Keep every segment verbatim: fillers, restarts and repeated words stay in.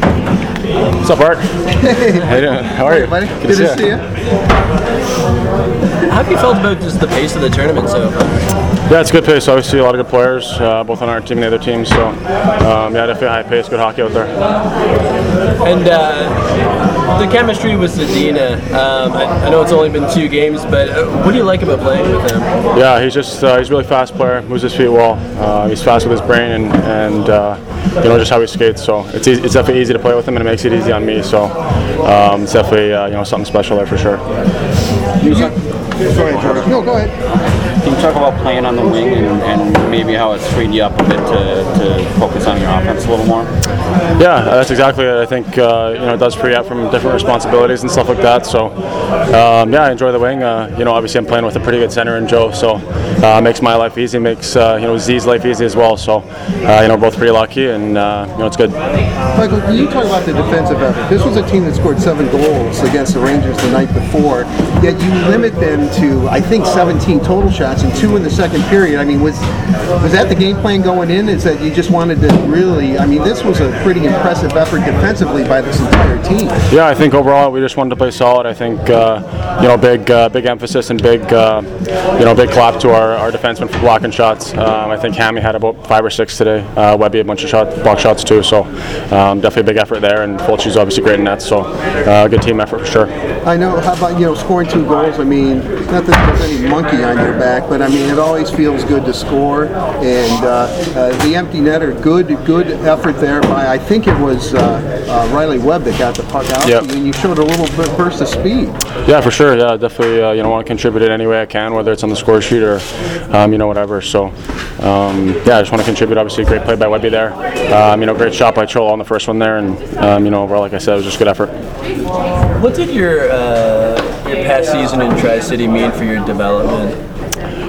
What's up, Art? Hey. How you doing? How are you? Hey, buddy. Good, Good to see you. you. How have you felt about just the pace of the tournament so far? Yeah, it's a good pace. Obviously, a lot of good players, uh, both on our team and the other teams. So, um, yeah, definitely high pace, good hockey out there. And uh, the chemistry with Zadina, um, I, I know it's only been two games, but what do you like about playing with him? Yeah, he's just uh, he's a really fast player, moves his feet well. Uh, he's fast with his brain and, and uh, you know, just how he skates. So it's easy, it's definitely easy to play with him, and it makes it easy on me. So um, it's definitely uh, you know something special there for sure. Sorry, Jordan. No, go ahead. Can you talk about playing on the wing and, and maybe how it's freed you up a bit to, to focus on your offense a little more? Yeah, that's exactly it. I think uh, you know it does free up from different responsibilities and stuff like that. So um, yeah, I enjoy the wing. Uh, you know, obviously I'm playing with a pretty good center in Joe, so uh, makes my life easy. Makes uh, you know Z's life easy as well. So uh, you know both pretty lucky, and uh, you know it's good. Michael, can you talk about the defensive effort? This was a team that scored seven goals against the Rangers the night before. Yet you limit them to I think seventeen total shots and two in the second period. I mean, was was that the game plan going in? Is that you just wanted to really? I mean, this was a pretty impressive effort defensively by this entire team. Yeah, I think overall we just wanted to play solid. I think uh, you know big uh, big emphasis and big uh, you know big clap to our, our defensemen for blocking shots. Um, I think Hammy had about five or six today. Uh, Webby a bunch of shot block shots too. So um, definitely a big effort there. And Fulci's obviously great in that. So uh, good team effort for sure. I know. How about you know scoring two goals? I mean, not that there's any monkey on your back, but I mean it always feels good to score. And uh, uh, the empty netter, good good effort there by I think. I think it was uh, uh, Riley Webb that got the puck out, yep. And you showed a little bit burst of speed. Yeah, for sure. Yeah, definitely. Uh, you know, want to contribute in any way I can, whether it's on the score sheet or um, you know whatever. So um, yeah, I just want to contribute. Obviously, great play by Webby there. Um, you know, great shot by Cholo on the first one there, and um, you know overall, like I said, it was just good effort. What did your uh, your past season in Tri-City mean for your development?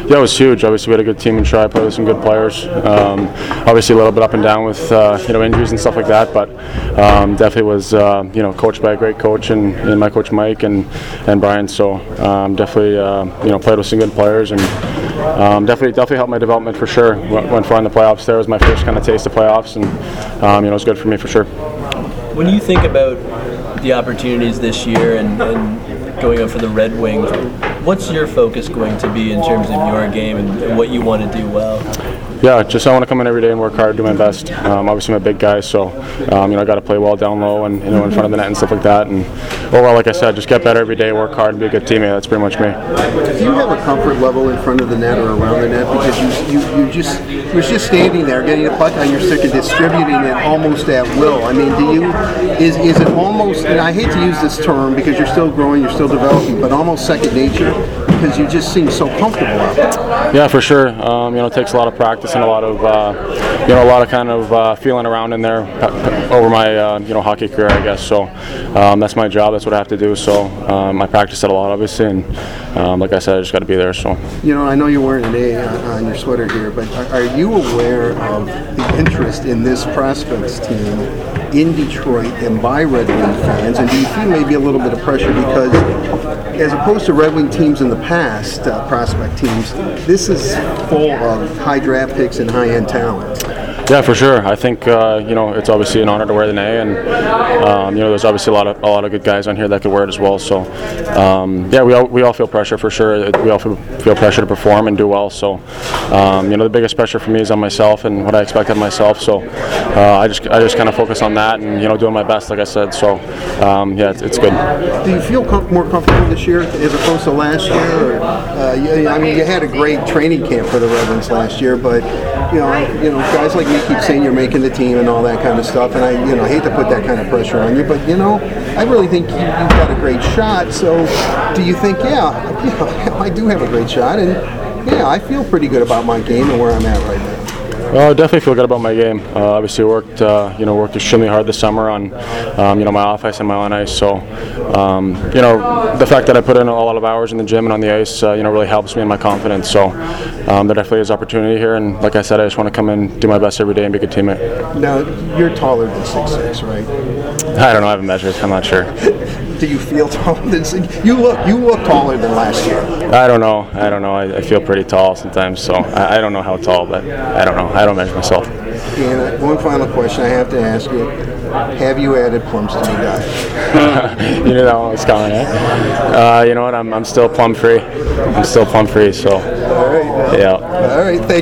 Yeah, it was huge. Obviously, we had a good team in Tri, played with some good players. Um, obviously, a little bit up and down with uh, you know injuries and stuff like that, but um, definitely was uh, you know coached by a great coach and, and my coach Mike and and Brian. So um, definitely uh, you know played with some good players and um, definitely definitely helped my development for sure. Went, went far in the playoffs. There was my first kind of taste of playoffs, and um, you know it was good for me for sure. When you think about the opportunities this year and, and going out for the Red Wings, what's your focus going to be in terms of your game and what you want to do well? Yeah, just I want to come in every day and work hard, do my best. Um, obviously, I'm a big guy, so um, you know I got to play well down low and you know in front of the net and stuff like that. And overall, like I said, just get better every day, work hard, and be a good teammate. That's pretty much me. Do you have a comfort level in front of the net or around the net because you you, you just you was just standing there getting the puck on your stick and distributing it almost at will? I mean, do you is is it almost? And I hate to use this term because you're still growing, you're still developing, but almost second nature. Because you just seem so comfortable out there. Yeah, for sure. Um, you know, it takes a lot of practice and a lot of, uh, you know, a lot of kind of uh, feeling around in there over my, uh, you know, hockey career, I guess. So um, that's my job. That's what I have to do. So um, I practice it a lot, obviously. And um, like I said, I just got to be there. So you know, I know you're wearing an A on, on your sweater here, but are, are you aware of the interest in this prospects team in Detroit and by Red Wing fans, and do you feel maybe a little bit of pressure because as opposed to Red Wing teams in the past, uh, prospect teams, this is full of high draft picks and high-end talent? Yeah, for sure. I think uh, you know it's obviously an honor to wear the A, and um, you know there's obviously a lot of a lot of good guys on here that could wear it as well. So um, yeah, we all we all feel pressure for sure. We all feel, feel pressure to perform and do well. So um, you know the biggest pressure for me is on myself and what I expect of myself. So uh, I just I just kind of focus on that and you know doing my best, like I said. So um, yeah, it's, it's good. Do you feel com- more comfortable this year as opposed to last year? Or, uh, you, I mean, you had a great training camp for the Ravens last year, but you know you know guys like me keep saying you're making the team and all that kind of stuff, and I, you know, hate to put that kind of pressure on you, but you know, I really think you, you've got a great shot. So, do you think, yeah, yeah, I do have a great shot, and yeah, I feel pretty good about my game and where I'm at right now? Well, I definitely feel good about my game. Uh, obviously, worked uh, you know worked extremely hard this summer on um, you know my off ice and my on ice. So um, you know the fact that I put in a lot of hours in the gym and on the ice uh, you know really helps me in my confidence. So um, there definitely is opportunity here, and like I said, I just want to come in, do my best every day, and be a good teammate. Now you're taller than six six, right? I don't know. I haven't measured. I'm not sure. Do you feel taller than six? You look you look taller than last year. I don't know. I don't know. I, I feel pretty tall sometimes, so I, I don't know how tall, but I don't know. I don't measure myself. And one final question I have to ask you. Have you added plums to your diet? You knew that one was coming, eh? Uh, you know what? I'm I'm still plum free. I'm still plum free, so. All right. Yeah. All right. Thank you.